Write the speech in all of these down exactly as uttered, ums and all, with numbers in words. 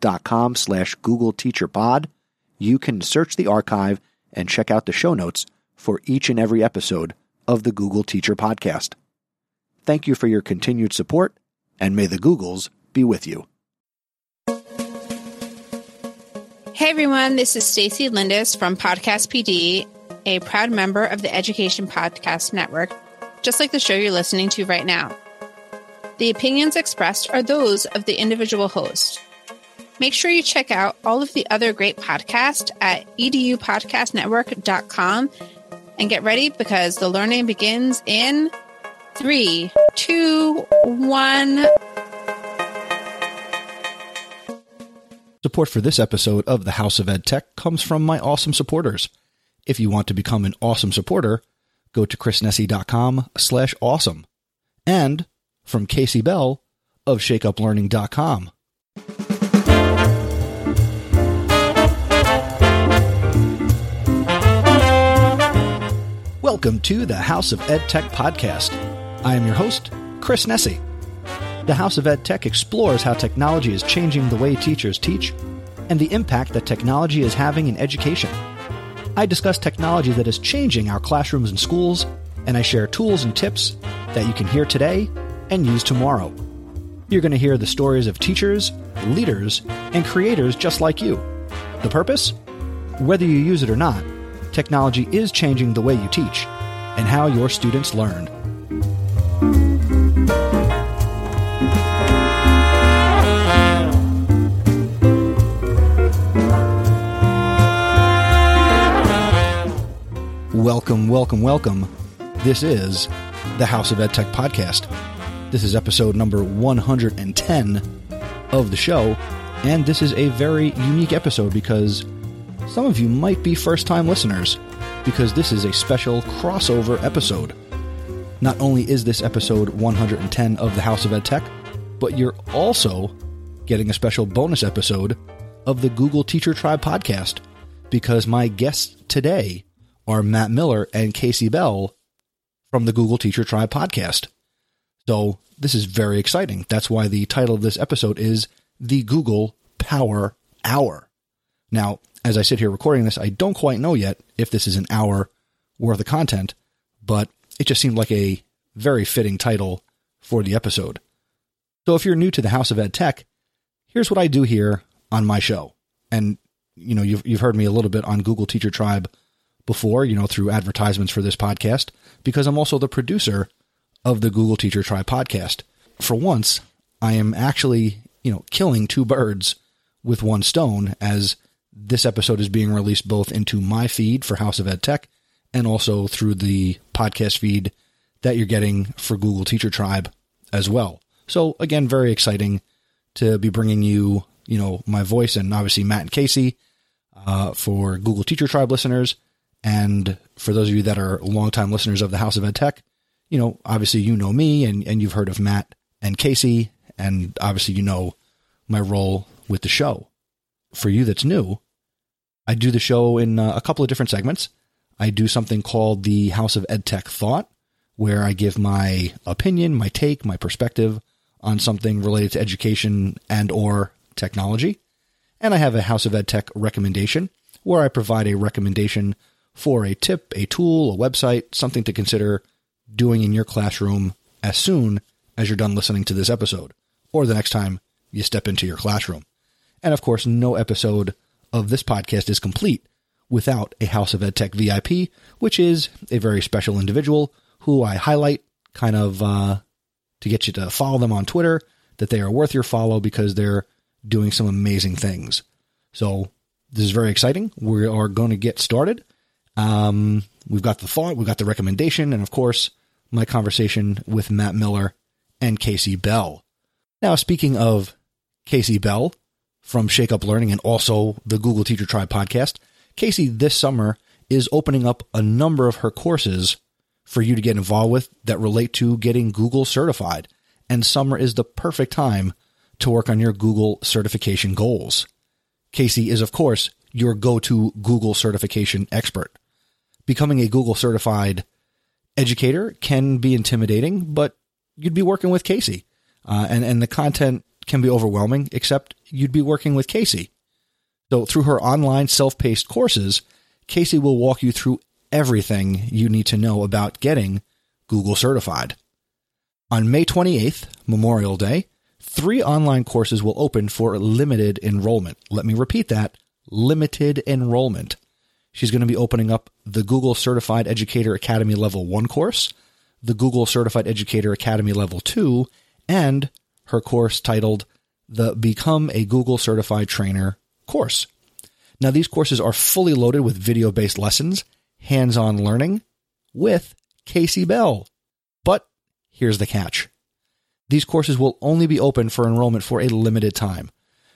dot com slash Google Teacher Pod, you can search the archive and check out the show notes for each and every episode of the Google Teacher Podcast. Thank you for your continued support, and may the Googles be with you. Hey everyone, this is Stacy Lindis from Podcast P D, a proud member of the Education Podcast Network, just like the show you're listening to right now. The opinions expressed are those of the individual host. Make sure you check out all of the other great podcasts at edu podcast network dot com and get ready, because the learning begins in three, two, one. Support for this episode of the House of EdTech comes from my awesome supporters. If you want to become an awesome supporter, go to chrisnesi.com slash awesome. And from Kasey Bell of shake up learning dot com. Welcome to the House of EdTech podcast. I am your host, Chris Nesi. The House of EdTech explores how technology is changing the way teachers teach and the impact that technology is having in education. I discuss technology that is changing our classrooms and schools, and I share tools and tips that you can hear today and use tomorrow. You're going to hear the stories of teachers, leaders, and creators just like you. The purpose? Whether you use it or not, technology is changing the way you teach and how your students learn. Welcome, welcome, welcome. This is the House of EdTech podcast. This is episode number one hundred ten of the show, and this is a very unique episode because some of you might be first-time listeners, because this is a special crossover episode. Not only is this episode one hundred ten of the House of EdTech, but you're also getting a special bonus episode of the Google Teacher Tribe podcast, because my guests today are Matt Miller and Kasey Bell from the Google Teacher Tribe podcast. So this is very exciting. That's why the title of this episode is The Google Power Hour. Now, as I sit here recording this, I don't quite know yet if this is an hour worth of content, but it just seemed like a very fitting title for the episode. So if you're new to the House of EdTech, here's what I do here on my show. And, you know, you've, you've heard me a little bit on Google Teacher Tribe before, you know, through advertisements for this podcast, because I'm also the producer of the Google Teacher Tribe podcast. For once, I am actually, you know, killing two birds with one stone, as this episode is being released both into my feed for House of EdTech and also through the podcast feed that you're getting for Google Teacher Tribe as well. So again, very exciting to be bringing you, you know, my voice, and obviously Matt and Kasey uh, for Google Teacher Tribe listeners. And for those of you that are longtime listeners of the House of EdTech, you know, obviously, you know me, and, and you've heard of Matt and Kasey, and obviously, you know, my role with the show. For you that's new, I do the show in a couple of different segments. I do something called the House of EdTech Thought, where I give my opinion, my take, my perspective on something related to education and or technology. And I have a House of EdTech recommendation, where I provide a recommendation for a tip, a tool, a website, something to consider doing in your classroom as soon as you're done listening to this episode, or the next time you step into your classroom. And of course, no episode of this podcast is complete without a House of EdTech V I P, which is a very special individual who I highlight kind of uh, to get you to follow them on Twitter, that they are worth your follow because they're doing some amazing things. So this is very exciting. We are going to get started. Um, we've got the thought, we've got the recommendation, and of course, my conversation with Matt Miller and Kasey Bell. Now, speaking of Kasey Bell, from Shake Up Learning and also the Google Teacher Tribe podcast, Kasey this summer is opening up a number of her courses for you to get involved with that relate to getting Google certified. And summer is the perfect time to work on your Google certification goals. Kasey is, of course, your go-to Google certification expert. Becoming a Google certified educator can be intimidating, but you'd be working with Kasey. Uh, and, and the content can be overwhelming, except you'd be working with Kasey. So through her online self-paced courses, Kasey will walk you through everything you need to know about getting Google certified. On May twenty-eighth, Memorial Day, three online courses will open for limited enrollment. Let me repeat that, limited enrollment. She's going to be opening up the Google Certified Educator Academy Level one course, the Google Certified Educator Academy Level two, and her course titled the Become a Google Certified Trainer course. Now, these courses are fully loaded with video-based lessons, hands-on learning with Kasey Bell. But here's the catch. These courses will only be open for enrollment for a limited time.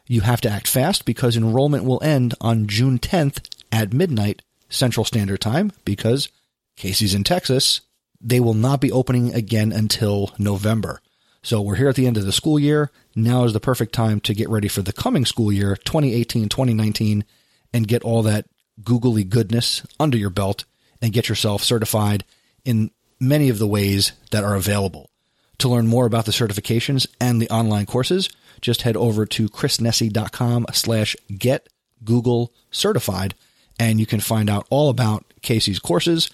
You have to act fast because enrollment will end on June tenth at midnight Central Standard Time because Kasey's in Texas. They will not be opening again until November. So we're here at the end of the school year. Now is the perfect time to get ready for the coming school year, twenty eighteen, twenty nineteen, and get all that Googly goodness under your belt and get yourself certified in many of the ways that are available. To learn more about the certifications and the online courses, just head over to chrisnesi.com slash get Google certified, and you can find out all about Kasey's courses.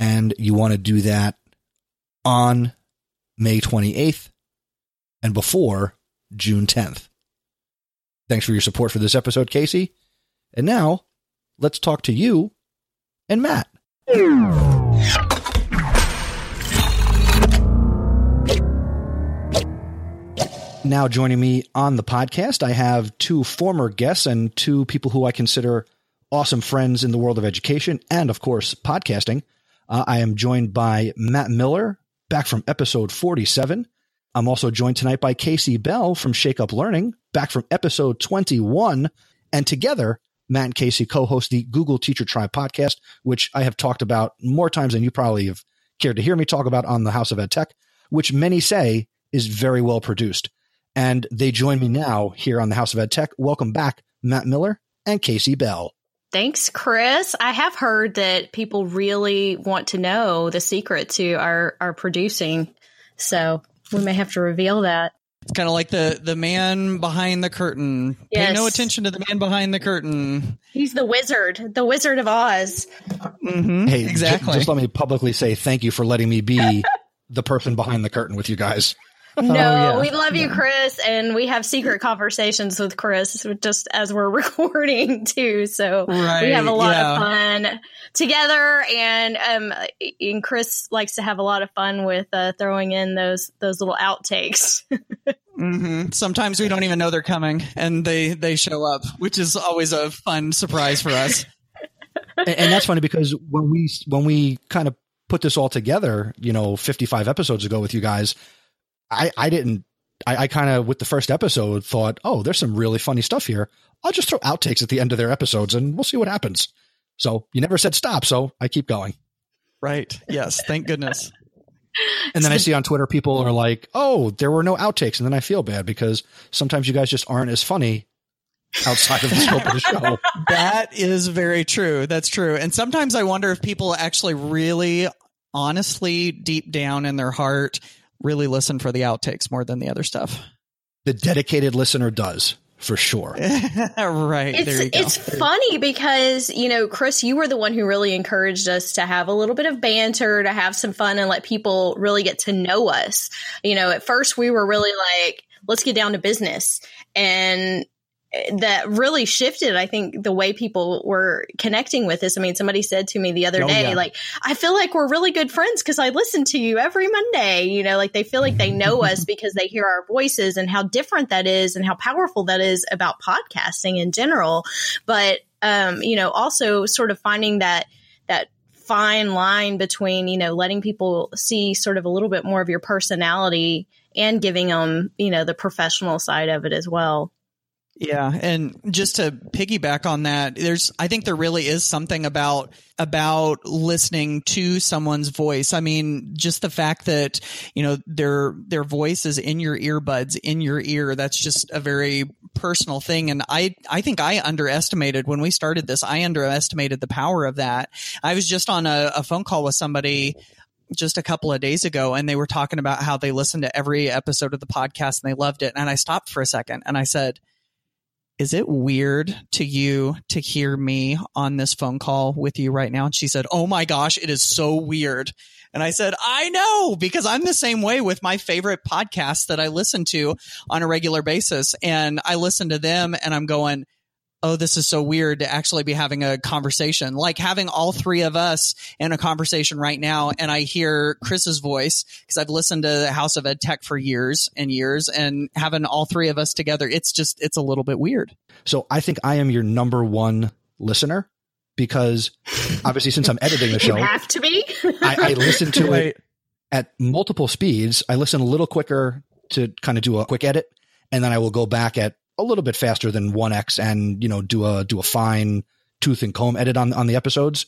And you want to do that on May twenty-eighth and before June tenth. Thanks for your support for this episode, Kasey. And now let's talk to you and Matt. Now joining me on the podcast, I have two former guests and two people who I consider awesome friends in the world of education and, of course, podcasting. Uh, I am joined by Matt Miller, back from episode forty-seven. I'm also joined tonight by Kasey Bell from Shake Up Learning, back from episode twenty-one. And together, Matt and Kasey co-host the Google Teacher Tribe podcast, which I have talked about more times than you probably have cared to hear me talk about on the House of EdTech, which many say is very well produced. And they join me now here on the House of EdTech. Welcome back, Matt Miller and Kasey Bell. Thanks, Chris. I have heard that people really want to know the secret to our, our producing, so we may have to reveal that. It's kind of like the, the man behind the curtain. Yes. Pay no attention to the man behind the curtain. He's the wizard, the Wizard of Oz. Mm-hmm. Hey, exactly. Just, just let me publicly say thank you for letting me be the person behind the curtain with you guys. No, oh, yeah. We love you, Chris. And we have secret conversations with Chris just as we're recording, too. So right, we have a lot yeah. of fun together. And um, and Chris likes to have a lot of fun with uh, throwing in those those little outtakes. Mm-hmm. Sometimes we don't even know they're coming and they, they show up, which is always a fun surprise for us. and, and that's funny because when we when we kind of put this all together, you know, fifty-five episodes ago with you guys, I, I didn't, I, I kind of, with the first episode, thought, oh, there's some really funny stuff here. I'll just throw outtakes at the end of their episodes and we'll see what happens. So you never said stop, so I keep going. Right. Yes. Thank goodness. And then I see on Twitter, people are like, oh, there were no outtakes. And then I feel bad because sometimes you guys just aren't as funny outside of the scope of the show. That is very true. That's true. And sometimes I wonder if people actually really, honestly, deep down in their heart, really listen for the outtakes more than the other stuff. The dedicated listener does, for sure. Right. It's, there you go. It's funny because, you know, Chris, you were the one who really encouraged us to have a little bit of banter, to have some fun and let people really get to know us. You know, at first we were really like, let's get down to business. And that really shifted, I think, the way people were connecting with us. I mean, somebody said to me the other oh, day, yeah. like, I feel like we're really good friends because I listen to you every Monday. You know, like they feel like they know us because they hear our voices and how different that is and how powerful that is about podcasting in general. But, um, you know, also sort of finding that that fine line between, you know, letting people see sort of a little bit more of your personality and giving them, you know, the professional side of it as well. Yeah. And just to piggyback on that, there's, I think there really is something about, about listening to someone's voice. I mean, just the fact that, you know, their, their voice is in your earbuds, in your ear, that's just a very personal thing. And I, I think I underestimated when we started this, I underestimated the power of that. I was just on a, a phone call with somebody just a couple of days ago, and they were talking about how they listened to every episode of the podcast and they loved it. And I stopped for a second and I said, is it weird to you to hear me on this phone call with you right now? And she said, oh my gosh, it is so weird. And I said, I know, because I'm the same way with my favorite podcasts that I listen to on a regular basis. And I listen to them and I'm going, oh, this is so weird to actually be having a conversation, like having all three of us in a conversation right now. And I hear Chris's voice because I've listened to the House of EdTech for years and years, and having all three of us together, it's just, it's a little bit weird. So I think I am your number one listener because obviously since I'm editing the show, you have to be. I, I listen to it at multiple speeds. I listen a little quicker to kind of do a quick edit, and then I will go back at a little bit faster than one X and, you know, do a, do a fine tooth and comb edit on, on the episodes.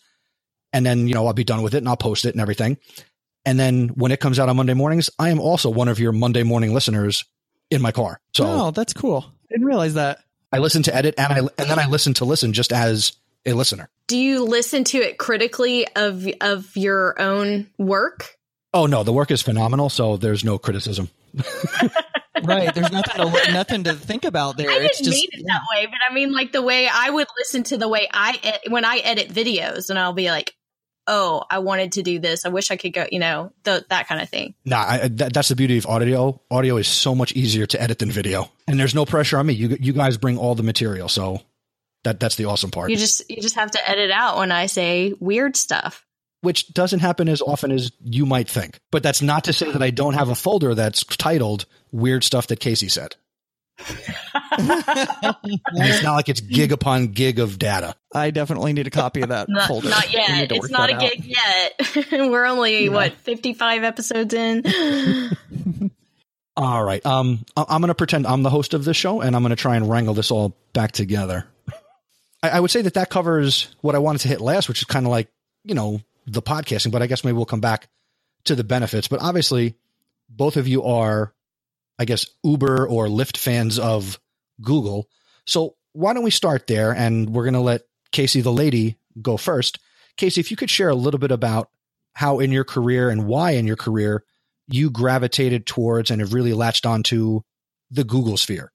And then, you know, I'll be done with it and I'll post it and everything. And then when it comes out on Monday mornings, I am also one of your Monday morning listeners in my car. So oh, that's cool. I didn't realize that. I listen to edit and I, and then I listen to listen just as a listener. Do you listen to it critically of, of your own work? Oh no, the work is phenomenal. So there's no criticism. Right. There's nothing to, nothing to think about there. I didn't it's just, mean it that way, but I mean, like the way I would listen to the way I, ed- when I edit videos, and I'll be like, oh, I wanted to do this. I wish I could go, you know, th- that kind of thing. Nah, I, that, that's the beauty of audio. Audio is so much easier to edit than video, and there's no pressure on me. You you guys bring all the material. So that that's the awesome part. You just, you just have to edit out when I say weird stuff, which doesn't happen as often as you might think. But that's not to say that I don't have a folder that's titled weird stuff that Kasey said. It's not like it's gig upon gig of data. I definitely need a copy of that not, folder. Not yet. It's not a gig yet. We're only, yeah. what, fifty-five episodes in? All right. Um, I'm going to pretend I'm the host of this show, and I'm going to try and wrangle this all back together. I, I would say that that covers what I wanted to hit last, which is kind of like, you know, the podcasting, but I guess maybe we'll come back to the benefits. But obviously, both of you are, I guess, Uber or Lyft fans of Google. So why don't we start there? And we're going to let Kasey, the lady, go first. Kasey, if you could share a little bit about how in your career and why in your career you gravitated towards and have really latched onto the Google sphere.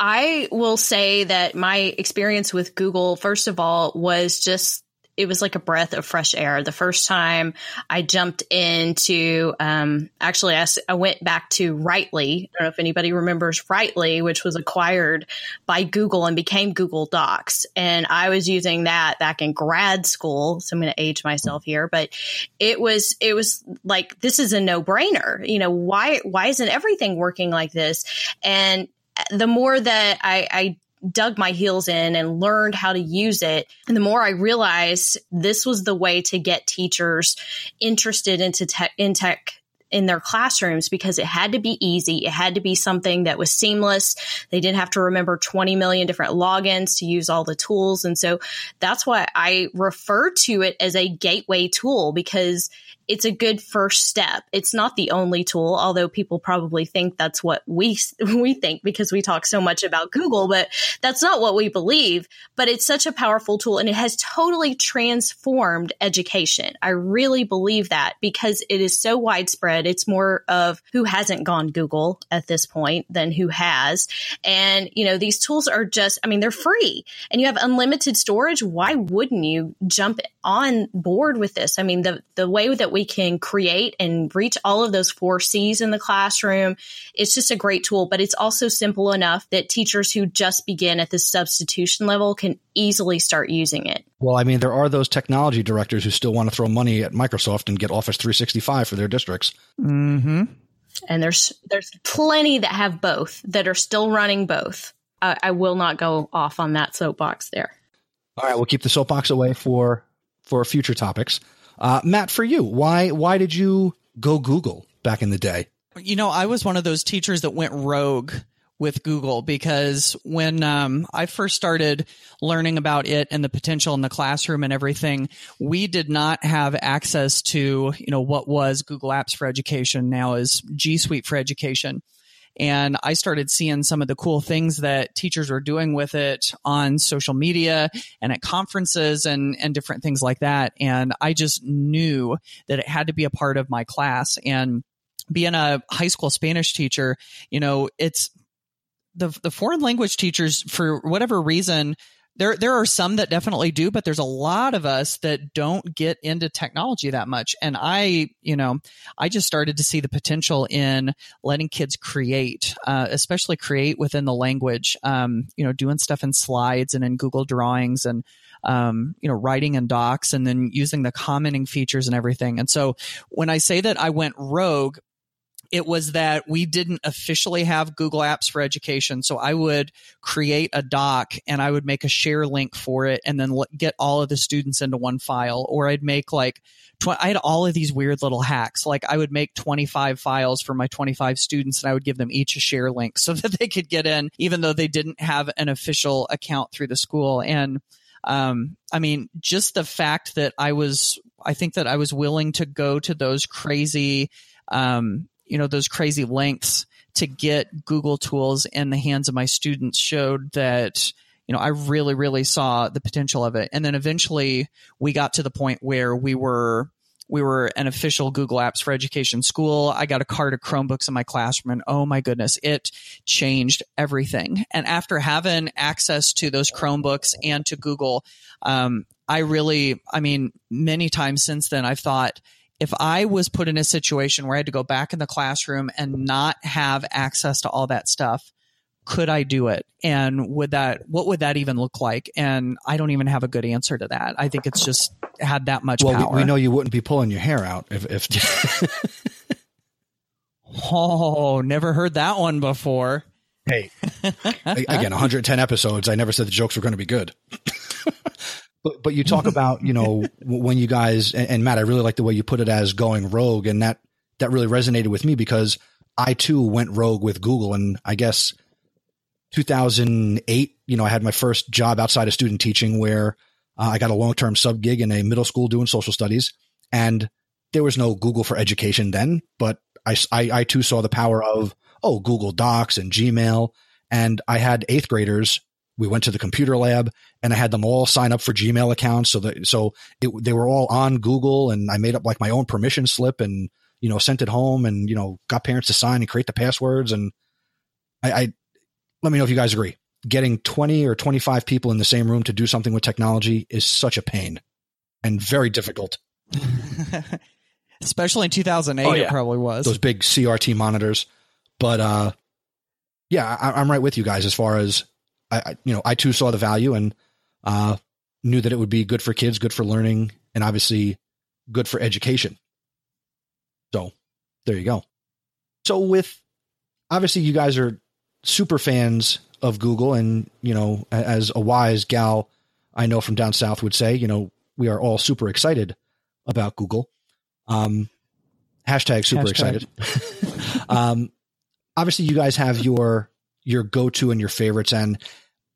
I will say that my experience with Google, first of all, was just it was like a breath of fresh air. The first time I jumped into, um, actually, I, I went back to Writely. I don't know if anybody remembers Writely, which was acquired by Google and became Google Docs. And I was using that back in grad school. So I'm going to age myself here, but it was, it was like, this is a no brainer. You know, why, why isn't everything working like this? And the more that I, I, dug my heels in and learned how to use it. And the more I realized this was the way to get teachers interested into tech, in tech in their classrooms, because it had to be easy. It had to be something that was seamless. They didn't have to remember twenty million different logins to use all the tools. And so that's why I refer to it as a gateway tool, because it's a good first step. It's not the only tool, although people probably think that's what we we think because we talk so much about Google, but that's not what we believe. But it's such a powerful tool, and it has totally transformed education. I really believe that because it is so widespread. It's more of who hasn't gone Google at this point than who has. And, you know, these tools are just, I mean, they're free and you have unlimited storage. Why wouldn't you jump on board with this? I mean, the, the way that we we can create and reach all of those four C's in the classroom. It's just a great tool, but it's also simple enough that teachers who just begin at the substitution level can easily start using it. Well, I mean, there are those technology directors who still want to throw money at Microsoft and get Office three sixty-five for their districts. Mm-hmm. And there's there's plenty that have both, that are still running both. Uh, I will not go off on that soapbox there. All right, we'll keep the soapbox away for for future topics. Uh, Matt, for you, why why did you go Google back in the day? You know, I was one of those teachers that went rogue with Google, because when um, I first started learning about it and the potential in the classroom and everything, we did not have access to, you know, what was Google Apps for Education, now is G Suite for Education. And I started seeing some of the cool things that teachers were doing with it on social media and at conferences and, and different things like that. And I just knew that it had to be a part of my class. And being a high school Spanish teacher, you know, it's the the foreign language teachers, for whatever reason, There there are some that definitely do, but there's a lot of us that don't get into technology that much. And I, you know, I just started to see the potential in letting kids create, uh, especially create within the language, um, you know, doing stuff in slides and in Google Drawings and, um, you know, writing in docs and then using the commenting features and everything. And so when I say that I went rogue, it was that we didn't officially have Google Apps for Education. So I would create a doc and I would make a share link for it and then get all of the students into one file. Or I'd make like, tw- I had all of these weird little hacks. Like I would make twenty-five files for my twenty-five students and I would give them each a share link so that they could get in, even though they didn't have an official account through the school. And um, I mean, just the fact that I was, I think that I was willing to go to those crazy, um, you know, those crazy lengths to get Google tools in the hands of my students showed that, you know, I really, really saw the potential of it. And then eventually we got to the point where we were, we were an official Google Apps for Education school. I got a cart of Chromebooks in my classroom and oh my goodness, it changed everything. And after having access to those Chromebooks and to Google, um, I really, I mean, many times since then I've thought, if I was put in a situation where I had to go back in the classroom and not have access to all that stuff, could I do it? And would that, what would that even look like? And I don't even have a good answer to that. I think it's just had that much well, power. Well, we, we know you wouldn't be pulling your hair out if. if Oh, never heard that one before. Hey, again, one hundred ten episodes. I never said the jokes were going to be good. But, but you talk about, you know, when you guys, and, and Matt, I really like the way you put it as going rogue. And that, that really resonated with me because I too went rogue with Google. And I guess two thousand eight, you know, I had my first job outside of student teaching where uh, I got a long-term sub gig in a middle school doing social studies. And there was no Google for Education then, but I, I, I too saw the power of, oh, Google Docs and Gmail. And I had eighth graders. We went to the computer lab and I had them all sign up for Gmail accounts. So that, so it, they were all on Google and I made up like my own permission slip and, you know, sent it home and, you know, got parents to sign and create the passwords. And I, I let me know if you guys agree. Getting twenty or twenty-five people in the same room to do something with technology is such a pain and very difficult. Especially in two thousand eight, oh, yeah. It probably was. Those big C R T monitors. But uh, yeah, I, I'm right with you guys as far as, I, you know, I too saw the value and uh, knew that it would be good for kids, good for learning, and obviously good for education. So there you go. So with, obviously you guys are super fans of Google and, you know, as a wise gal I know from down south would say, you know, we are all super excited about Google. Um, hashtag super hashtag. excited. um, obviously you guys have your... your go-to and your favorites. And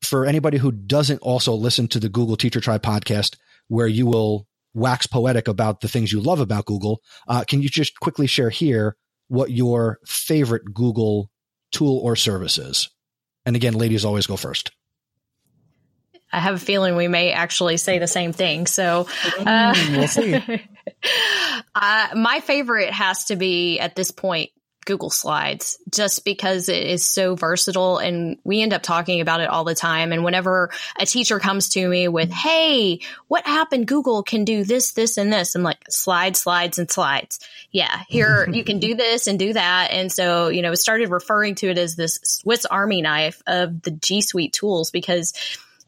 for anybody who doesn't also listen to the Google Teacher Tribe podcast, where you will wax poetic about the things you love about Google, uh, can you just quickly share here what your favorite Google tool or service is? And again, ladies always go first. I have a feeling we may actually say the same thing. So uh, we'll see. uh, my favorite has to be, at this point, Google Slides, just because it is so versatile and we end up talking about it all the time. And whenever a teacher comes to me with, hey, what happened? Google can do this, this, and this. I'm like, slides, slides, and slides. Yeah, here you can do this and do that. And so, you know, started referring to it as this Swiss Army knife of the G Suite tools because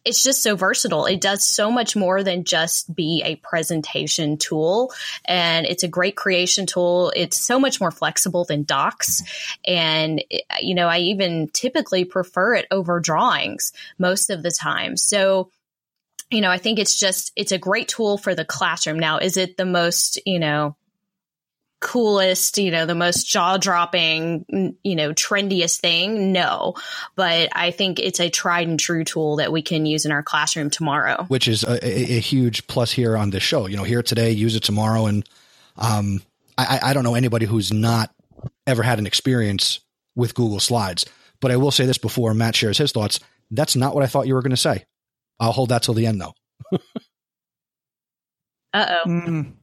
it's just so versatile. It does so much more than just be a presentation tool. And it's a great creation tool. It's so much more flexible than docs. And, you know, I even typically prefer it over drawings most of the time. So, you know, I think it's just, it's a great tool for the classroom. Now, is it the most, you know, coolest, you know, the most jaw-dropping, you know, trendiest thing? No. But I think it's a tried and true tool that we can use in our classroom tomorrow. Which is a, a, a huge plus here on this show. You know, here today, use it tomorrow. And um, I, I don't know anybody who's not ever had an experience with Google Slides. But I will say this before Matt shares his thoughts. That's not what I thought you were going to say. I'll hold that till the end, though. Uh-oh. Mm.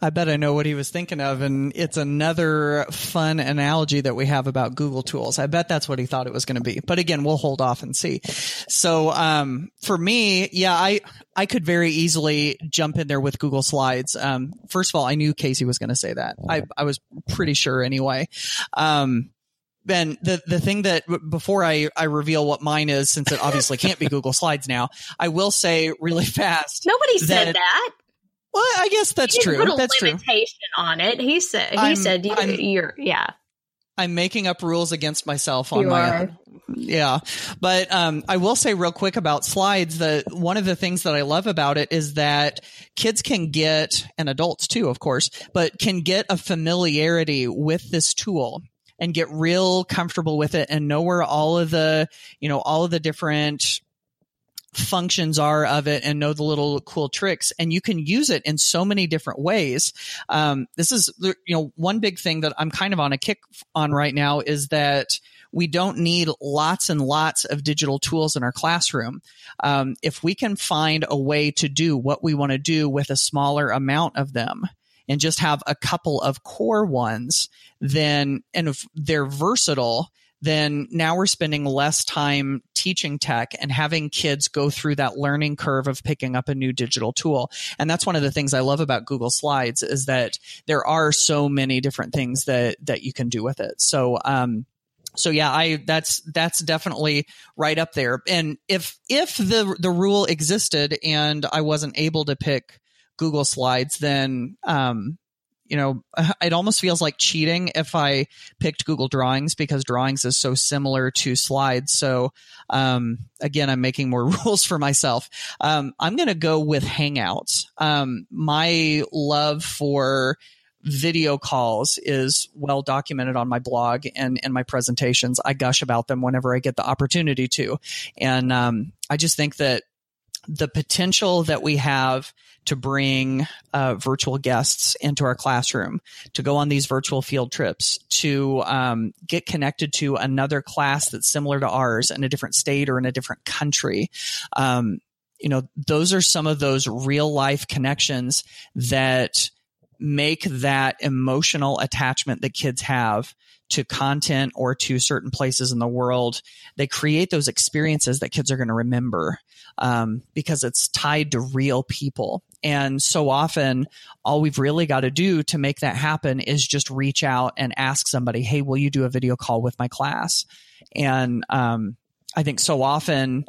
I bet I know what he was thinking of, and it's another fun analogy that we have about Google tools. I bet that's what he thought it was going to be. But again, we'll hold off and see. So um, for me, yeah, I I could very easily jump in there with Google Slides. Um, first of all, I knew Kasey was going to say that. I, I was pretty sure anyway. Um Ben, the, the thing that before I, I reveal what mine is, since it obviously can't be Google Slides now, I will say really fast. Nobody that, said that. Well, I guess that's true. Put a that's limitation true. On it. He said, he I'm, said, you, you're, yeah. I'm making up rules against myself on you my are. own. Yeah. But um, I will say real quick about slides that one of the things that I love about it is that kids can get, and adults too, of course, but can get a familiarity with this tool and get real comfortable with it and know where all of the, you know, all of the different functions are of it and know the little cool tricks. And you can use it in so many different ways. Um, this is, you know, one big thing that I'm kind of on a kick on right now is that we don't need lots and lots of digital tools in our classroom. Um, if we can find a way to do what we want to do with a smaller amount of them, and just have a couple of core ones, then, and if they're versatile, then now we're spending less time teaching tech and having kids go through that learning curve of picking up a new digital tool. And that's one of the things I love about Google Slides is that there are so many different things that, that you can do with it. So, um, So yeah, I that's that's definitely right up there. And if if the the rule existed and I wasn't able to pick Google Slides, then, um, you know, it almost feels like cheating if I picked Google Drawings because Drawings is so similar to Slides. So, um, again, I'm making more rules for myself. Um, I'm going to go with Hangouts. Um, my love for video calls is well documented on my blog and in my presentations. I gush about them whenever I get the opportunity to. And um, I just think that the potential that we have to bring uh, virtual guests into our classroom, to go on these virtual field trips, to um, get connected to another class that's similar to ours in a different state or in a different country. Um, you know, those are some of those real life connections that make that emotional attachment that kids have to content or to certain places in the world. They create those experiences that kids are going to remember um, because it's tied to real people. And so often, all we've really got to do to make that happen is just reach out and ask somebody, hey, will you do a video call with my class? And um, I think so often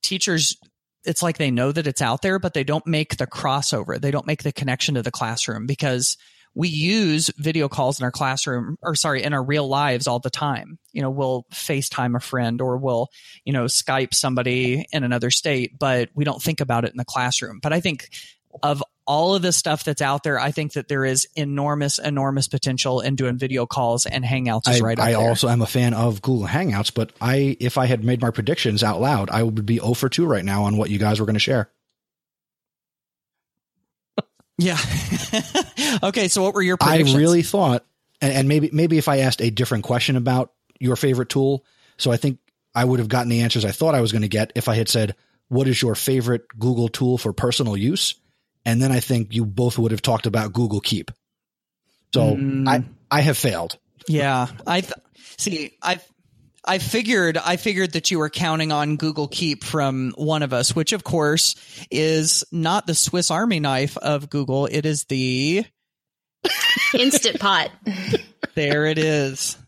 teachers, it's like they know that it's out there, but they don't make the crossover. They don't make the connection to the classroom because we use video calls in our classroom or sorry, in our real lives all the time. You know, we'll FaceTime a friend or we'll, you know, Skype somebody in another state, but we don't think about it in the classroom. But I think of all of the stuff that's out there, I think that there is enormous, enormous potential in doing video calls and Hangouts is I, right up I there. Also am a fan of Google Hangouts, but I, if I had made my predictions out loud, I would be zero for two right now on what you guys were going to share. Yeah. Okay. So what were your predictions? I really thought, and, and maybe, maybe if I asked a different question about your favorite tool. So I think I would have gotten the answers I thought I was going to get if I had said, what is your favorite Google tool for personal use? And then I think you both would have talked about Google Keep. So mm. I, I have failed. Yeah. I th- see. I I figured I figured that you were counting on Google Keep from one of us, which of course is not the Swiss Army knife of Google. It is the Instant Pot. There it is.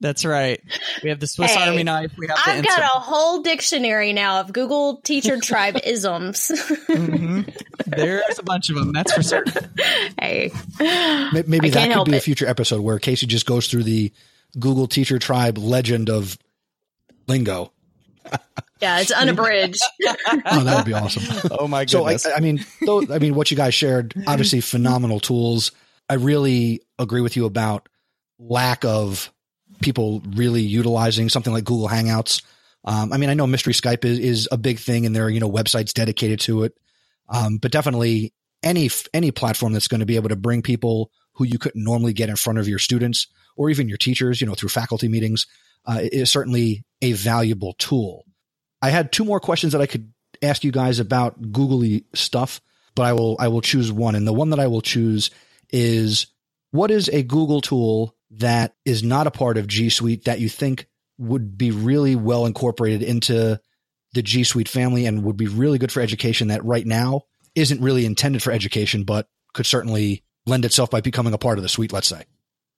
That's right. We have the Swiss hey, Army knife. We have I've the instant- got a whole dictionary now of Google Teacher Tribe isms. Mm-hmm. There's a bunch of them. That's for certain. Hey, maybe, maybe that could be it. A future episode where Kasey just goes through the Google Teacher Tribe legend of lingo. Yeah, it's unabridged. Oh, that would be awesome. Oh my goodness! So I, I mean, though, I mean, what you guys shared, obviously phenomenal tools. I really agree with you about lack of people really utilizing something like Google Hangouts. Um, I mean, I know Mystery Skype is, is a big thing and there are, you know, websites dedicated to it. Um, but definitely any, any platform that's going to be able to bring people who you couldn't normally get in front of your students or even your teachers, you know, through faculty meetings, uh, is certainly a valuable tool. I had two more questions that I could ask you guys about Googly stuff, but I will, I will choose one. And the one that I will choose is, what is a Google tool that is not a part of G Suite that you think would be really well incorporated into the G Suite family and would be really good for education that right now isn't really intended for education, but could certainly lend itself by becoming a part of the suite, let's say?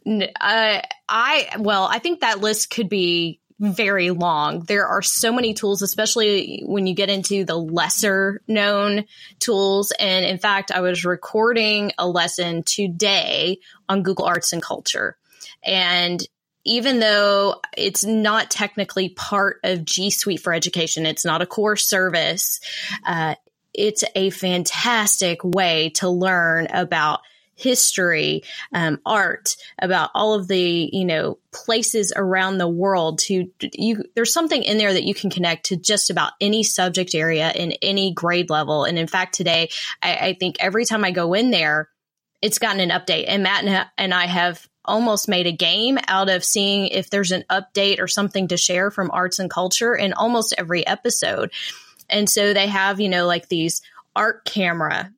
Uh, I, well, I think that list could be very long. There are so many tools, especially when you get into the lesser known tools. And in fact, I was recording a lesson today on Google Arts and Culture. And even though it's not technically part of G Suite for Education, it's not a core service, uh, it's a fantastic way to learn about history, um, art, about all of the, you know, places around the world. To you, there's something in there that you can connect to just about any subject area in any grade level. And in fact, today, I, I think every time I go in there, it's gotten an update. And Matt and, and I have almost made a game out of seeing if there's an update or something to share from Arts and Culture in almost every episode. And so they have, you know, like these art camera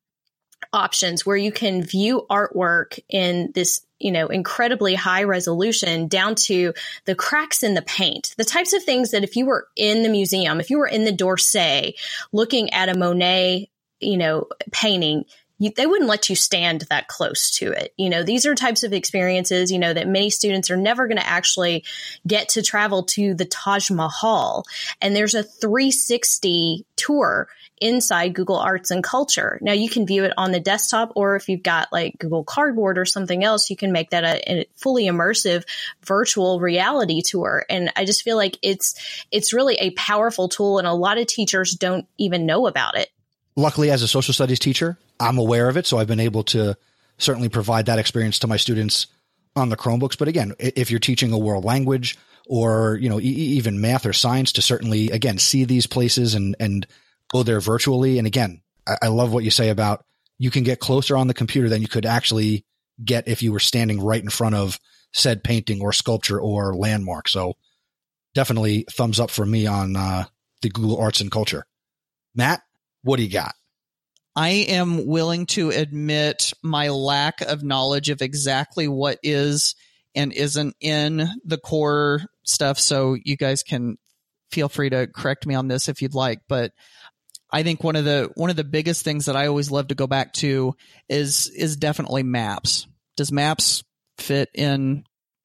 options where you can view artwork in this, you know, incredibly high resolution down to the cracks in the paint, the types of things that if you were in the museum, if you were in the d'Orsay looking at a Monet, you know, painting, You, they wouldn't let you stand that close to it. You know, these are types of experiences, you know, that many students are never going to actually get to travel to the Taj Mahal. And there's a three sixty tour inside Google Arts and Culture. Now you can view it on the desktop, or if you've got like Google Cardboard or something else, you can make that a, a fully immersive virtual reality tour. And I just feel like it's, it's really a powerful tool, and a lot of teachers don't even know about it. Luckily, as a social studies teacher, I'm aware of it, so I've been able to certainly provide that experience to my students on the Chromebooks. But again, if you're teaching a world language or, you know, e- even math or science, to certainly, again, see these places and, and go there virtually. And again, I-, I love what you say about you can get closer on the computer than you could actually get if you were standing right in front of said painting or sculpture or landmark. So definitely thumbs up for me on uh, the Google Arts and Culture. Matt, what do you got? I am willing to admit my lack of knowledge of exactly what is and isn't in the core stuff. So you guys can feel free to correct me on this if you'd like. But I think one of the one of the biggest things that I always love to go back to is is definitely maps. Does maps fit in?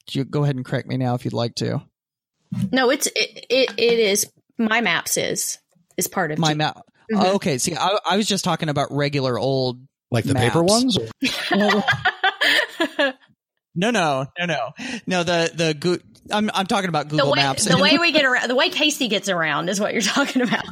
You go ahead and correct me now if you'd like to. No, it's it it, it is my maps is is part of my map. Mm-hmm. Okay, see, I, I was just talking about regular old, like the maps. Paper ones. no, no, no, no, no. The the go- I'm I'm talking about Google the way, Maps. The way we get around, the way Kasey gets around, is what you're talking about.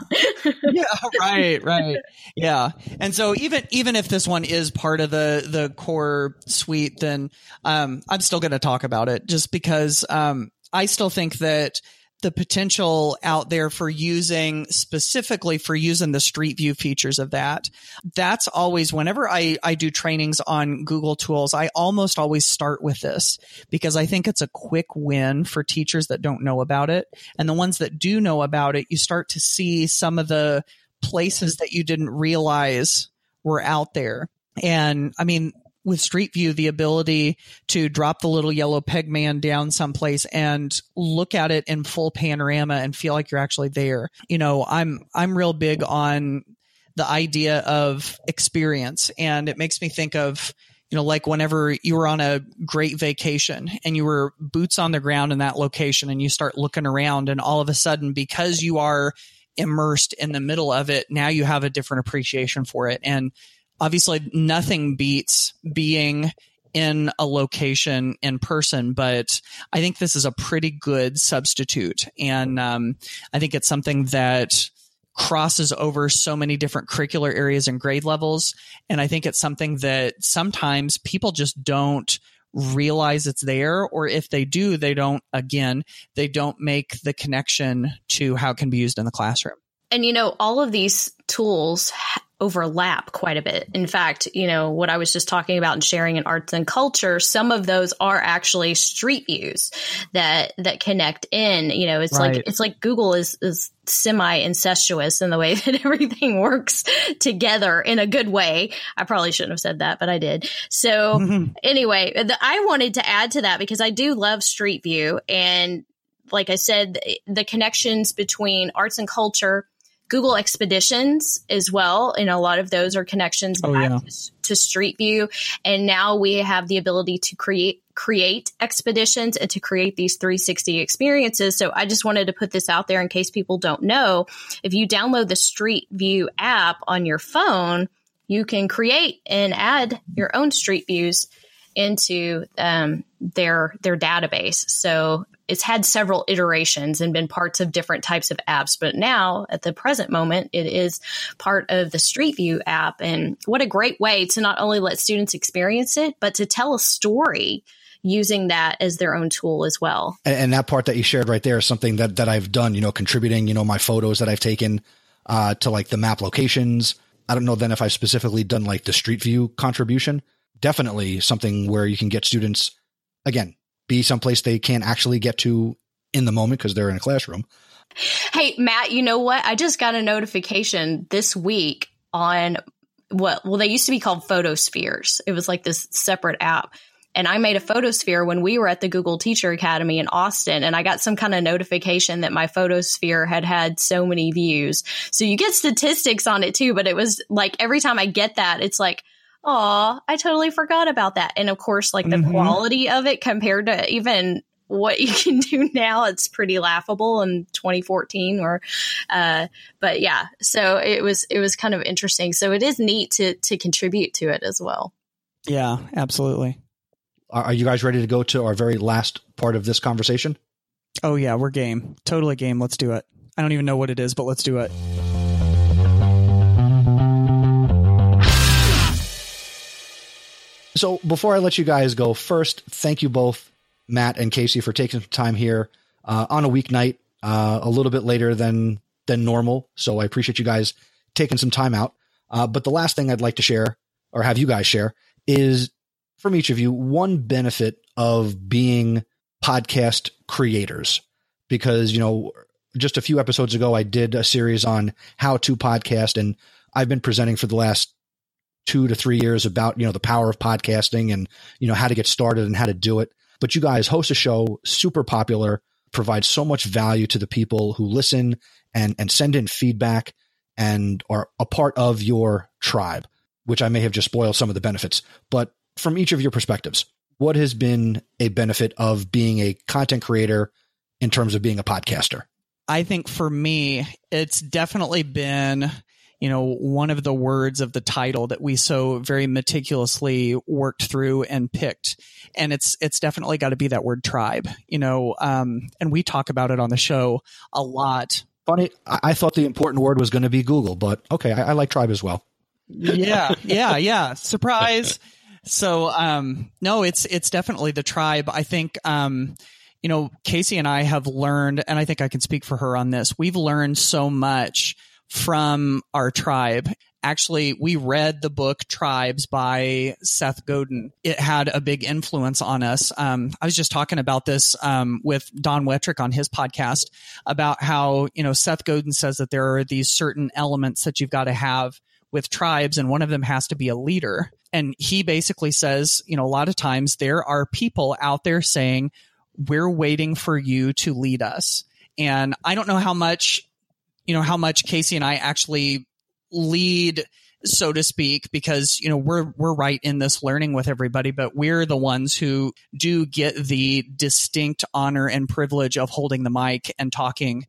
Yeah, right, right, yeah. And so even even if this one is part of the the core suite, then um, I'm still going to talk about it just because um, I still think that the potential out there for using specifically for using the street view features of that. That's always whenever I, I do trainings on Google tools, I almost always start with this because I think it's a quick win for teachers that don't know about it. And the ones that do know about it, you start to see some of the places that you didn't realize were out there. And I mean, with Street View, the ability to drop the little yellow peg man down someplace and look at it in full panorama and feel like you're actually there. You know, I'm I'm real big on the idea of experience, and it makes me think of, you know, like whenever you were on a great vacation and you were boots on the ground in that location and you start looking around, and all of a sudden, because you are immersed in the middle of it, now you have a different appreciation for it. And obviously, nothing beats being in a location in person, but I think this is a pretty good substitute. And um, I think it's something that crosses over so many different curricular areas and grade levels. And I think it's something that sometimes people just don't realize it's there, or if they do, they don't, again, they don't make the connection to how it can be used in the classroom. And, you know, all of these tools overlap quite a bit. In fact, you know, what I was just talking about and sharing in arts and culture, some of those are actually street views that that connect in. You know, it's right. like it's like Google is is semi-incestuous in the way that everything works together in a good way. I probably shouldn't have said that, but I did. So mm-hmm. anyway, the, I wanted to add to that because I do love Street View. And like I said, the connections between arts and culture, Google Expeditions as well. And a lot of those are connections oh, back yeah. to, to Street View. And now we have the ability to create create expeditions and to create these three sixty experiences. So I just wanted to put this out there in case people don't know. If you download the Street View app on your phone, you can create and add your own Street Views into um, their their database. So it's had several iterations and been parts of different types of apps. But now at the present moment, it is part of the Street View app. And what a great way to not only let students experience it, but to tell a story using that as their own tool as well. And, and that part that you shared right there is something that, that I've done, you know, contributing, you know, my photos that I've taken uh, to like the map locations. I don't know then if I've specifically done like the Street View contribution. Definitely something where you can get students, again, be someplace they can't actually get to in the moment because they're in a classroom. Hey, Matt, you know what? I just got a notification this week on what, well, they used to be called photospheres. It was like this separate app. And I made a photosphere when we were at the Google Teacher Academy in Austin. And I got some kind of notification that my photosphere had had so many views. So you get statistics on it too. But it was like every time I get that, it's like, oh, I totally forgot about that. And of course, like the mm-hmm. quality of it compared to even what you can do now, it's pretty laughable in twenty fourteen or, uh, but yeah, so it was, it was kind of interesting. So it is neat to, to contribute to it as well. Yeah, absolutely. Are you guys ready to go to our very last part of this conversation? Oh yeah, we're game. Totally game. Let's do it. I don't even know what it is, but let's do it. So before I let you guys go, first, thank you both, Matt and Kasey, for taking some time here uh, on a weeknight, uh, a little bit later than than normal. So I appreciate you guys taking some time out. Uh, but the last thing I'd like to share, or have you guys share, is from each of you, one benefit of being podcast creators. Because, you know, just a few episodes ago, I did a series on how to podcast, and I've been presenting for the last two to three years about, you know, the power of podcasting and, you know, how to get started and how to do it. But you guys host a show, super popular, provides so much value to the people who listen and, and send in feedback and are a part of your tribe, which I may have just spoiled some of the benefits. But from each of your perspectives, what has been a benefit of being a content creator in terms of being a podcaster? I think for me, it's definitely been, you know, one of the words of the title that we so very meticulously worked through and picked. And it's, it's definitely got to be that word tribe, you know, um, and we talk about it on the show a lot. Funny. I thought the important word was going to be Google, but okay. I, I like tribe as well. Yeah. Yeah. Yeah. Surprise. So, um, no, it's, it's definitely the tribe. I think, um, you know, Kasey and I have learned, and I think I can speak for her on this. We've learned so much from our tribe. Actually, we read the book Tribes by Seth Godin. It had a big influence on us. Um, I was just talking about this um, with Don Wettrick on his podcast about how, you know, Seth Godin says that there are these certain elements that you've got to have with tribes, and one of them has to be a leader. And he basically says, you know, a lot of times there are people out there saying, we're waiting for you to lead us. And I don't know how much You know, how much Kasey and I actually lead so to speak, because, you know, we're, we're right in this learning with everybody, but we're the ones who do get the distinct honor and privilege of holding the mic and talking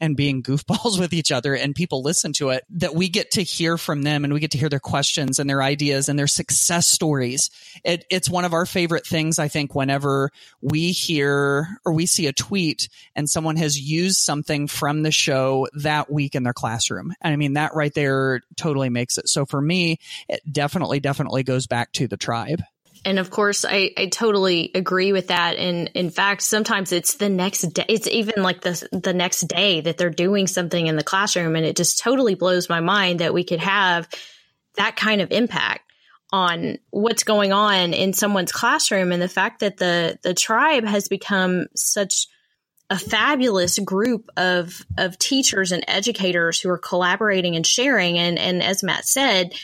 and being goofballs with each other, and people listen to it, that we get to hear from them and we get to hear their questions and their ideas and their success stories. It, it's one of our favorite things, I think, whenever we hear or we see a tweet and someone has used something from the show that week in their classroom. And I mean, that right there totally makes it. So for me, it definitely, definitely goes back to the tribe. And of course, I, I totally agree with that. And in fact, sometimes it's the next day, it's even like the the next day that they're doing something in the classroom. And it just totally blows my mind that we could have that kind of impact on what's going on in someone's classroom. And the fact that the the tribe has become such a fabulous group of of teachers and educators who are collaborating and sharing. And, and as Matt said,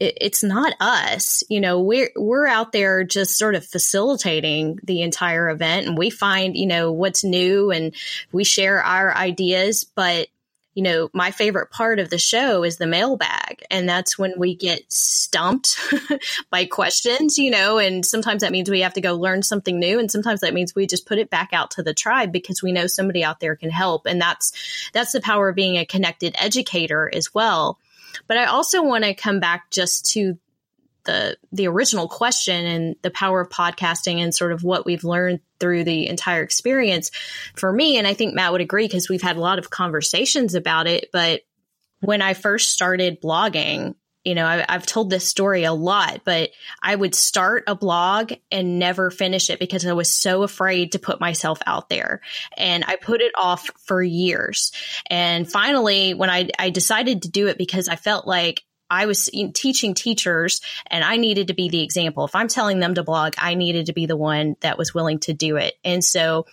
it's not us, you know, we're, we're out there just sort of facilitating the entire event, and we find, you know, what's new and we share our ideas. But, you know, my favorite part of the show is the mailbag. And that's when we get stumped by questions, you know, and sometimes that means we have to go learn something new. And sometimes that means we just put it back out to the tribe because we know somebody out there can help. And that's, that's the power of being a connected educator as well. But I also want to come back just to the the original question and the power of podcasting and sort of what we've learned through the entire experience. For me, and I think Matt would agree because we've had a lot of conversations about it, but when I first started blogging, you know, I, I've told this story a lot, but I would start a blog and never finish it because I was so afraid to put myself out there. And I put it off for years. And finally, when I, I decided to do it because I felt like I was teaching teachers and I needed to be the example. If I'm telling them to blog, I needed to be the one that was willing to do it. And so,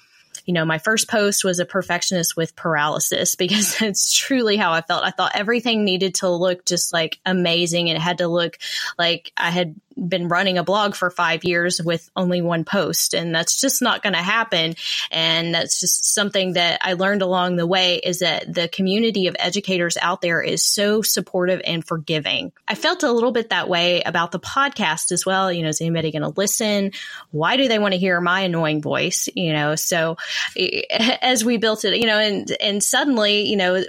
you know, my first post was a perfectionist with paralysis because that's truly how I felt. I thought everything needed to look just like amazing. And it had to look like I had been running a blog for five years with only one post. And that's just not going to happen. And that's just something that I learned along the way, is that the community of educators out there is so supportive and forgiving. I felt a little bit that way about the podcast as well. You know, is anybody going to listen? Why do they want to hear my annoying voice? You know, so as we built it, you know, and, and suddenly, you know,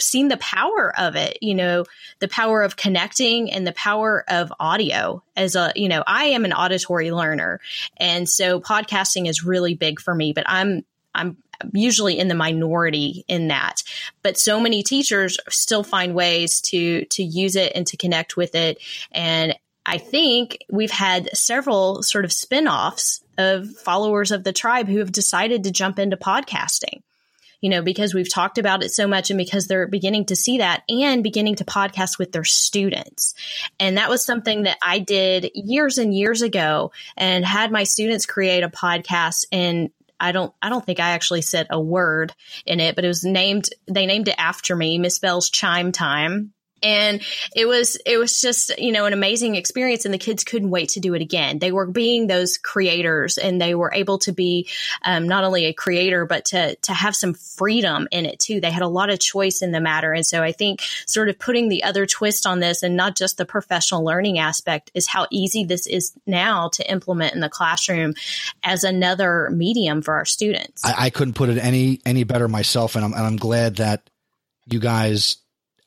seen the power of it, you know, the power of connecting and the power of audio as a, you know, I am an auditory learner. And so podcasting is really big for me, but I'm, I'm usually in the minority in that. But so many teachers still find ways to, to use it and to connect with it. And I think we've had several sort of spinoffs of followers of the tribe who have decided to jump into podcasting, you know, because we've talked about it so much and because they're beginning to see that and beginning to podcast with their students. And that was something that I did years and years ago and had my students create a podcast. And I don't I don't think I actually said a word in it, but it was named, they named it after me, Miss Bell's Chime Time. And it was it was just, you know, an amazing experience. And the kids couldn't wait to do it again. They were being those creators, and they were able to be um, not only a creator, but to to have some freedom in it, too. They had a lot of choice in the matter. And so I think sort of putting the other twist on this, and not just the professional learning aspect, is how easy this is now to implement in the classroom as another medium for our students. I, I couldn't put it any any better myself. And I'm, and I'm glad that you guys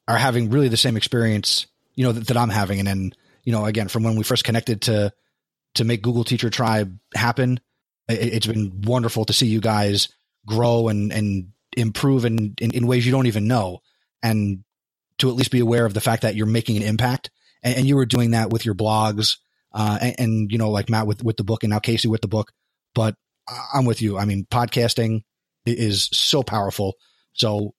are having really the same experience, you know, that, that I'm having. And then, you know, again, from when we first connected to, to make Google Teacher Tribe happen, it, it's been wonderful to see you guys grow and, and improve in, in, in ways you don't even know. And to at least be aware of the fact that you're making an impact. And, and you were doing that with your blogs uh, and, and, you know, like Matt with, with the book, and now Kasey with the book, but I'm with you. I mean, podcasting is so powerful. So,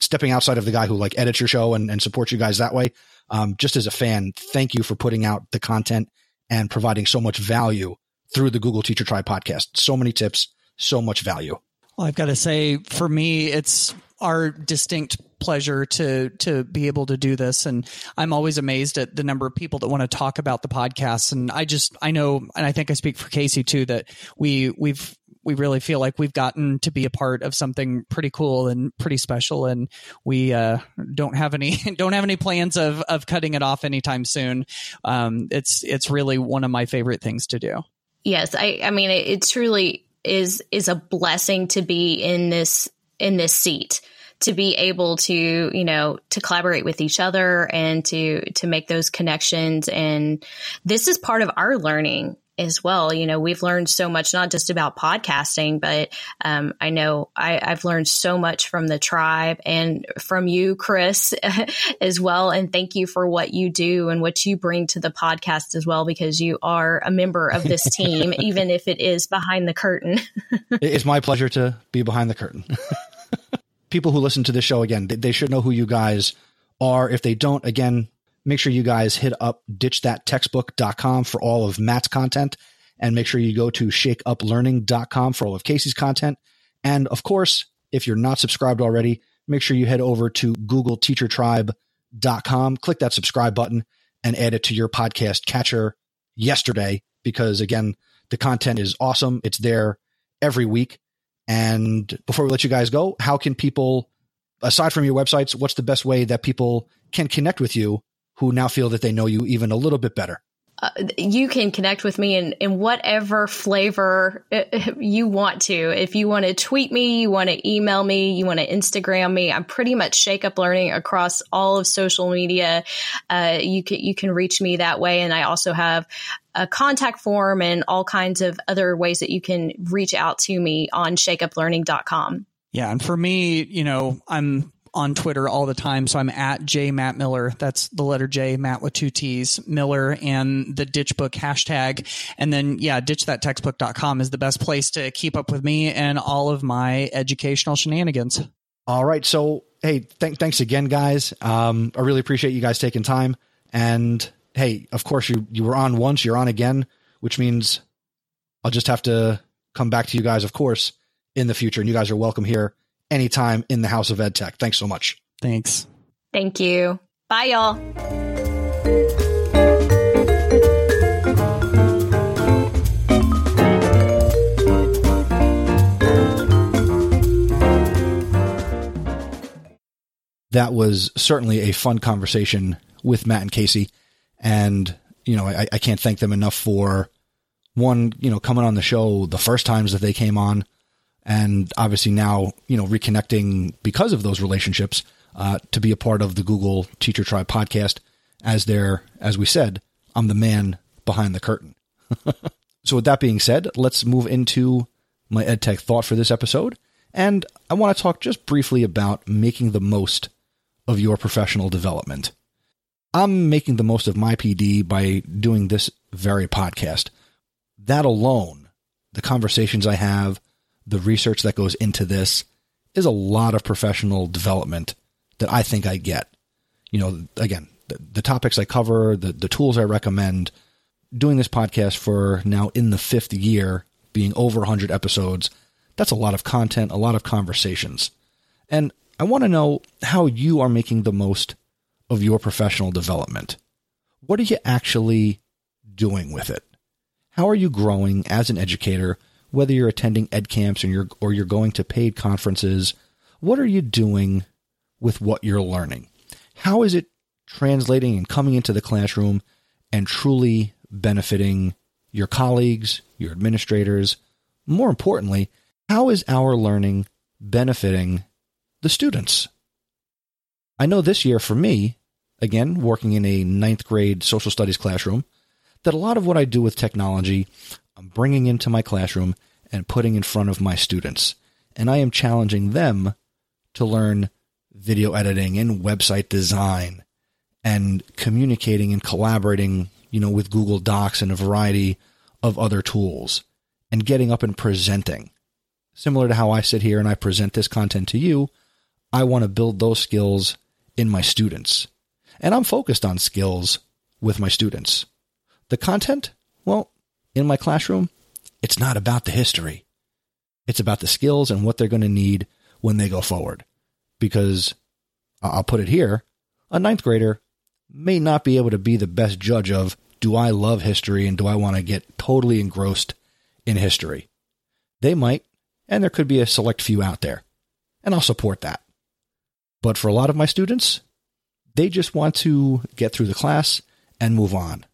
stepping outside of the guy who like edits your show and, and supports you guys that way. Um, just as a fan, thank you for putting out the content and providing so much value through the Google Teacher Tribe podcast. So many tips, so much value. Well, I've got to say, for me, it's our distinct pleasure to to be able to do this. And I'm always amazed at the number of people that want to talk about the podcast. And I just, I know, and I think I speak for Kasey too, that we we've we really feel like we've gotten to be a part of something pretty cool and pretty special. And we uh, don't have any don't have any plans of of cutting it off anytime soon. Um, it's it's really one of my favorite things to do. Yes, I, I mean, it, it truly is is a blessing to be in this in this seat, to be able to, you know, to collaborate with each other and to to make those connections. And this is part of our learning as well. You know, we've learned so much, not just about podcasting, but um, I know I, I've learned so much from the tribe and from you, Chris, as well. And thank you for what you do and what you bring to the podcast as well, because you are a member of this team, even if it is behind the curtain. It's my pleasure to be behind the curtain. People who listen to this show, again, they should know who you guys are. If they don't, again, make sure you guys hit up ditch that textbook dot com for all of Matt's content, and make sure you go to shake up learning dot com for all of Kasey's content. And of course, if you're not subscribed already, make sure you head over to google teacher tribe dot com, click that subscribe button, and add it to your podcast catcher yesterday, because again, the content is awesome. It's there every week. And before we let you guys go, how can people, aside from your websites, what's the best way that people can connect with you who now feel that they know you even a little bit better? Uh, you can connect with me in, in whatever flavor you want to. If you want to tweet me, you want to email me, you want to Instagram me, I'm pretty much Shake Up Learning across all of social media. Uh, you can, you can reach me that way. And I also have a contact form and all kinds of other ways that you can reach out to me on shake up learning dot com. Yeah. And for me, you know, I'm on Twitter all the time. So I'm at J Matt Miller. That's the letter J, Matt with two T's, Miller, and the Ditch Book hashtag. And then, yeah, ditch that textbook dot com is the best place to keep up with me and all of my educational shenanigans. All right. So, hey, th- thanks again, guys. Um, I really appreciate you guys taking time. And hey, of course, you, you were on once, you're on again, which means I'll just have to come back to you guys, of course, in the future. And you guys are welcome here anytime in the House of EdTech. Thanks so much. Thanks. Thank you. Bye, y'all. That was certainly a fun conversation with Matt and Kasey. And, you know, I, I can't thank them enough for, one, you know, coming on the show the first times that they came on. And obviously now, you know, reconnecting because of those relationships uh, to be a part of the Google Teacher Tribe podcast as their, as we said, I'm the man behind the curtain. So with that being said, let's move into my EdTech thought for this episode. And I want to talk just briefly about making the most of your professional development. I'm making the most of my P D by doing this very podcast. That alone, the conversations I have, the research that goes into this, is a lot of professional development that I think I get. You know, again, the, the topics I cover, the, the tools I recommend, doing this podcast for now in the fifth year, being over one hundred episodes, that's a lot of content, a lot of conversations. And I want to know how you are making the most of your professional development. What are you actually doing with it? How are you growing as an educator? Whether you're attending ed camps or you're, or you're going to paid conferences, what are you doing with what you're learning? How is it translating and coming into the classroom and truly benefiting your colleagues, your administrators? More importantly, how is our learning benefiting the students? I know this year for me, again, working in a ninth grade social studies classroom, that a lot of what I do with technology I'm bringing into my classroom and putting in front of my students. And I am challenging them to learn video editing and website design and communicating and collaborating, you know, with Google Docs and a variety of other tools, and getting up and presenting. Similar to how I sit here and I present this content to you, I want to build those skills in my students. And I'm focused on skills with my students. The content, well, in my classroom, it's not about the history. It's about the skills and what they're going to need when they go forward. Because, I'll put it here, a ninth grader may not be able to be the best judge of, do I love history and do I want to get totally engrossed in history? They might, and there could be a select few out there, and I'll support that. But for a lot of my students, they just want to get through the class and move on.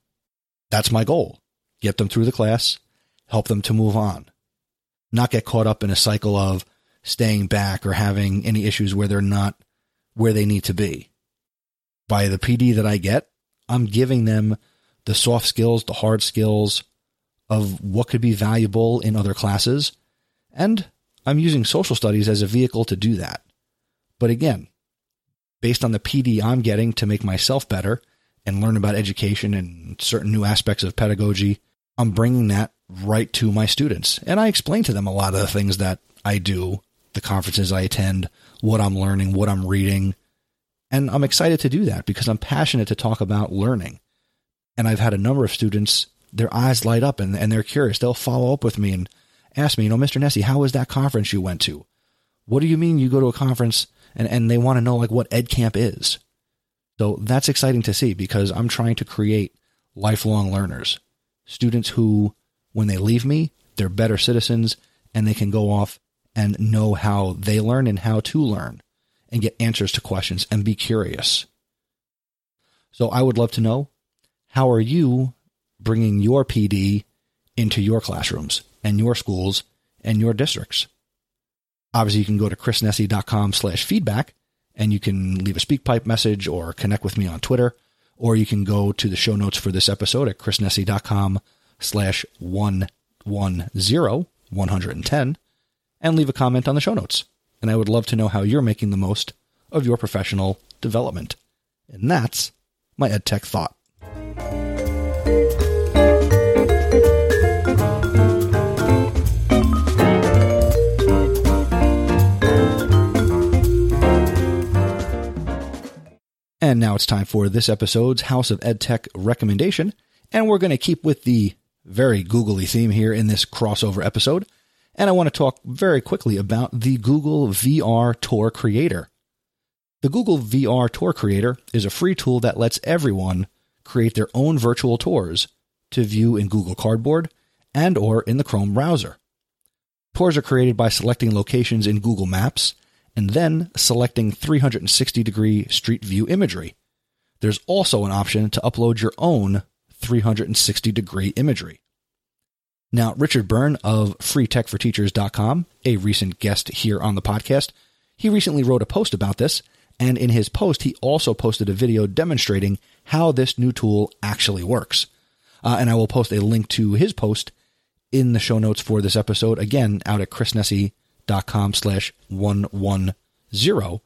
That's my goal. Get them through the class, help them to move on, not get caught up in a cycle of staying back or having any issues where they're not where they need to be. By the P D that I get, I'm giving them the soft skills, the hard skills of what could be valuable in other classes, and I'm using social studies as a vehicle to do that. But again, based on the P D I'm getting to make myself better and learn about education and certain new aspects of pedagogy, I'm bringing that right to my students. And I explain to them a lot of the things that I do, the conferences I attend, what I'm learning, what I'm reading. And I'm excited to do that because I'm passionate to talk about learning. And I've had a number of students, their eyes light up and, and they're curious. They'll follow up with me and ask me, you know, Mister Nesi, how was that conference you went to? What do you mean you go to a conference? And, and they want to know like what EdCamp is. So that's exciting to see because I'm trying to create lifelong learners, students who, when they leave me, they're better citizens and they can go off and know how they learn and how to learn and get answers to questions and be curious. So I would love to know, how are you bringing your P D into your classrooms and your schools and your districts? Obviously, you can go to chrisnesi.com slash feedback and you can leave a SpeakPipe message or connect with me on Twitter, or you can go to the show notes for this episode at chrisnesi.com slash 110, 110, and leave a comment on the show notes. And I would love to know how you're making the most of your professional development. And that's my EdTech thought. And now it's time for this episode's House of EdTech recommendation. And we're going to keep with the very googly theme here in this crossover episode. And I want to talk very quickly about the Google V R Tour Creator. The Google V R Tour Creator is a free tool that lets everyone create their own virtual tours to view in Google Cardboard and or in the Chrome browser. Tours are created by selecting locations in Google Maps and then selecting three sixty degree street view imagery. There's also an option to upload your own three sixty degree imagery. Now, Richard Byrne of free tech for teachers dot com, a recent guest here on the podcast, he recently wrote a post about this, and in his post, he also posted a video demonstrating how this new tool actually works. Uh, and I will post a link to his post in the show notes for this episode, again, out at chrisnesi.com. dot com slash one one zero.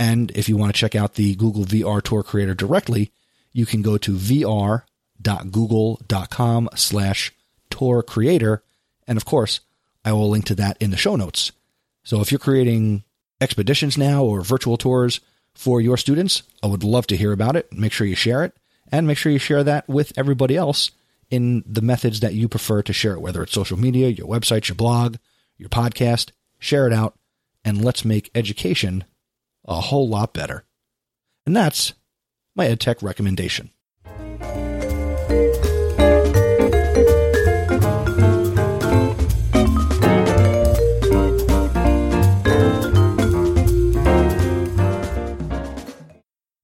And if you want to check out the Google V R Tour Creator directly, you can go to vr.google.com slash tour creator. And of course, I will link to that in the show notes. So if you're creating expeditions now or virtual tours for your students, I would love to hear about it. Make sure you share it and make sure you share that with everybody else in the methods that you prefer to share it, whether it's social media, your website, your blog, your podcast. Share it out, and let's make education a whole lot better. And that's my EdTech recommendation.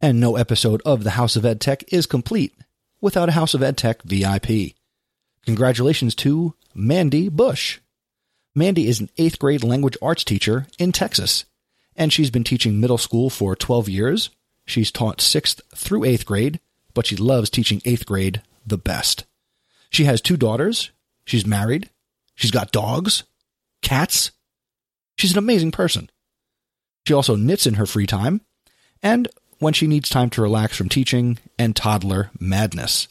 And no episode of the House of EdTech is complete without a House of EdTech V I P. Congratulations to Mandi Bush. Mandi is an eighth grade language arts teacher in Texas, and she's been teaching middle school for twelve years. She's taught sixth through eighth grade, but she loves teaching eighth grade the best. She has two daughters. She's married. She's got dogs, cats. She's an amazing person. She also knits in her free time and when she needs time to relax from teaching and toddler madness.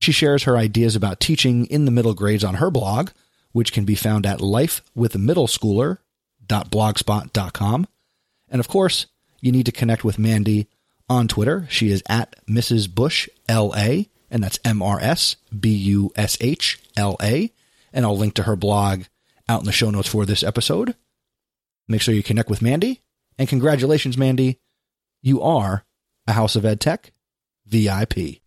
She shares her ideas about teaching in the middle grades on her blog, which can be found at life with middle schooler dot blogspot dot com. And of course, you need to connect with Mandi on Twitter. She is at Missus Bush L A, and that's M R S B U S H L A. And I'll link to her blog out in the show notes for this episode. Make sure you connect with Mandi. And congratulations, Mandi. You are a House of EdTech V I P.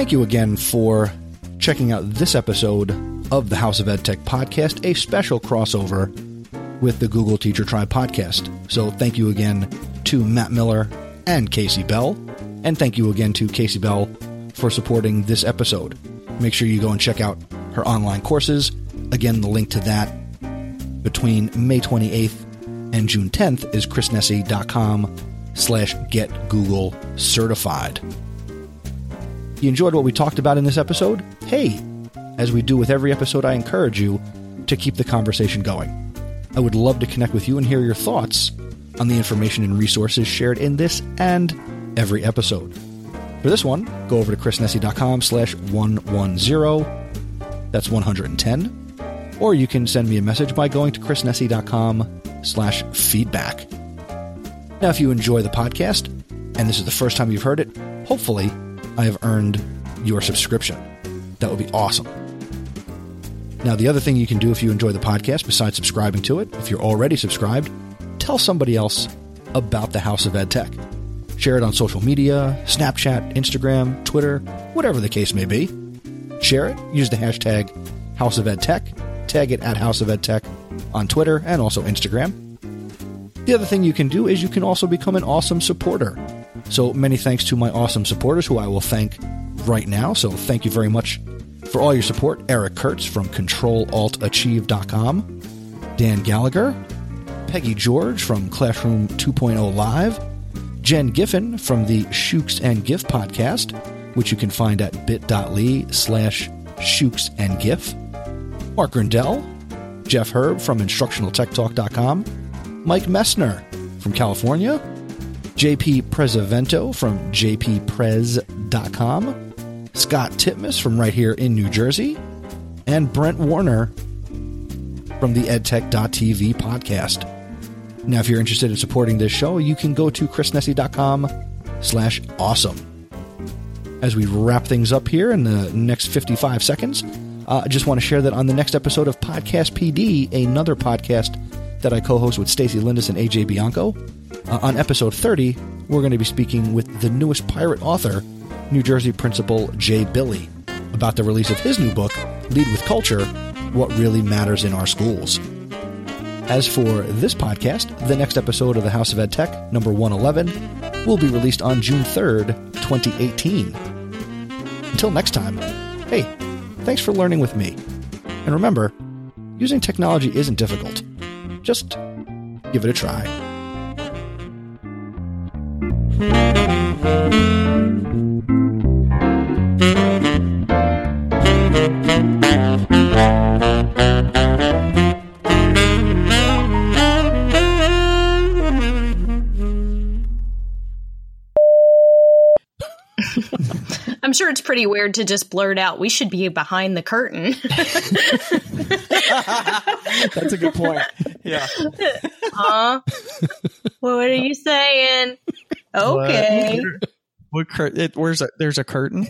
Thank you again for checking out this episode of the House of EdTech podcast, a special crossover with the Google Teacher Tribe podcast. So thank you again to Matt Miller and Kasey Bell. And thank you again to Kasey Bell for supporting this episode. Make sure you go and check out her online courses. Again, the link to that between May twenty-eighth and June tenth is chrisnesi.com slash get Google certified. You enjoyed what we talked about in this episode? Hey, as we do with every episode, I encourage you to keep the conversation going. I would love to connect with you and hear your thoughts on the information and resources shared in this and every episode. For this one, go over to chrisnesi.com slash 110. That's one hundred ten. Or you can send me a message by going to chrisnesi.com slash feedback. Now, if you enjoy the podcast, and this is the first time you've heard it, hopefully I have earned your subscription. That would be awesome. Now, the other thing you can do if you enjoy the podcast, besides subscribing to it, if you're already subscribed, tell somebody else about the House of EdTech. Share it on social media, Snapchat, Instagram, Twitter, whatever the case may be. Share it. Use the hashtag House of EdTech. Tag it at House of EdTech on Twitter and also Instagram. The other thing you can do is you can also become an awesome supporter. So many thanks to my awesome supporters, who I will thank right now. So thank you very much for all your support. Eric Kurtz from Control Alt Achieve dot com. Dan Gallagher. Peggy George from Classroom two point oh Live. Jen Giffen from the Shooks and GIF podcast, which you can find at bit.ly slash Shooks and GIF. Mark Grindel. Jeff Herb from Instructional Tech Talk dot com. Mike Messner from California. J P Prezavento from j p prez dot com, Scott Titmus from right here in New Jersey, and Brent Warner from the edtech dot t v podcast. Now, if you're interested in supporting this show, you can go to chrisnesi.com slash awesome. As we wrap things up here in the next fifty-five seconds, uh, I just want to share that on the next episode of Podcast P D, another podcast that I co-host with Stacy Lindis and A J Bianco, Uh, on episode thirty, we're going to be speaking with the newest pirate author, New Jersey principal Jay Billy, about the release of his new book, Lead with Culture, What Really Matters in Our Schools. As for this podcast, the next episode of the House of EdTech, number one eleven, will be released on June third, twenty eighteen. Until next time, hey, thanks for learning with me. And remember, using technology isn't difficult. Just give it a try. I'm sure it's pretty weird to just blurt out, "We should be behind the curtain." That's a good point. Yeah. Uh, well, what are you saying? Okay. What, what cur- it, where's a, there's a curtain?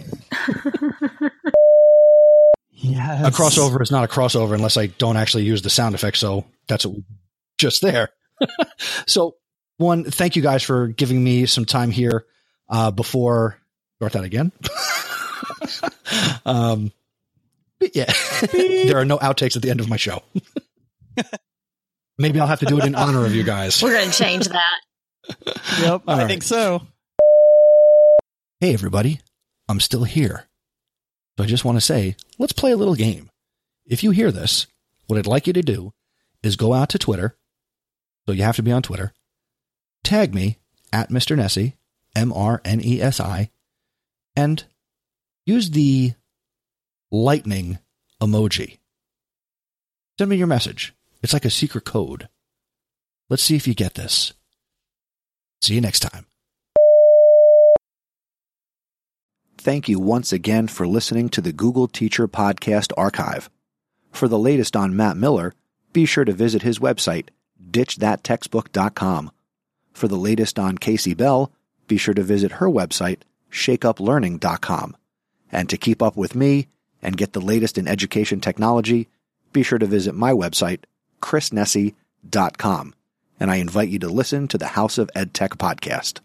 Yes. A crossover is not a crossover unless I don't actually use the sound effect. So that's a, just there. So one, thank you guys for giving me some time here uh, before start that again. um, but yeah, there are no outtakes at the end of my show. Maybe I'll have to do it in honor of you guys. We're going to change that. Yep, I think so. Hey, everybody. I'm still here. So I just want to say, let's play a little game. If you hear this, what I'd like you to do is go out to Twitter. So you have to be on Twitter. Tag me at Mister Nesi, M R N E S I, and use the lightning emoji. Send me your message. It's like a secret code. Let's see if you get this. See you next time. Thank you once again for listening to the Google Teacher Podcast Archive. For the latest on Matt Miller, be sure to visit his website, ditch that textbook dot com. For the latest on Kasey Bell, be sure to visit her website, shake up learning dot com. And to keep up with me and get the latest in education technology, be sure to visit my website, chris nesi dot com. And I invite you to listen to the House of EdTech podcast.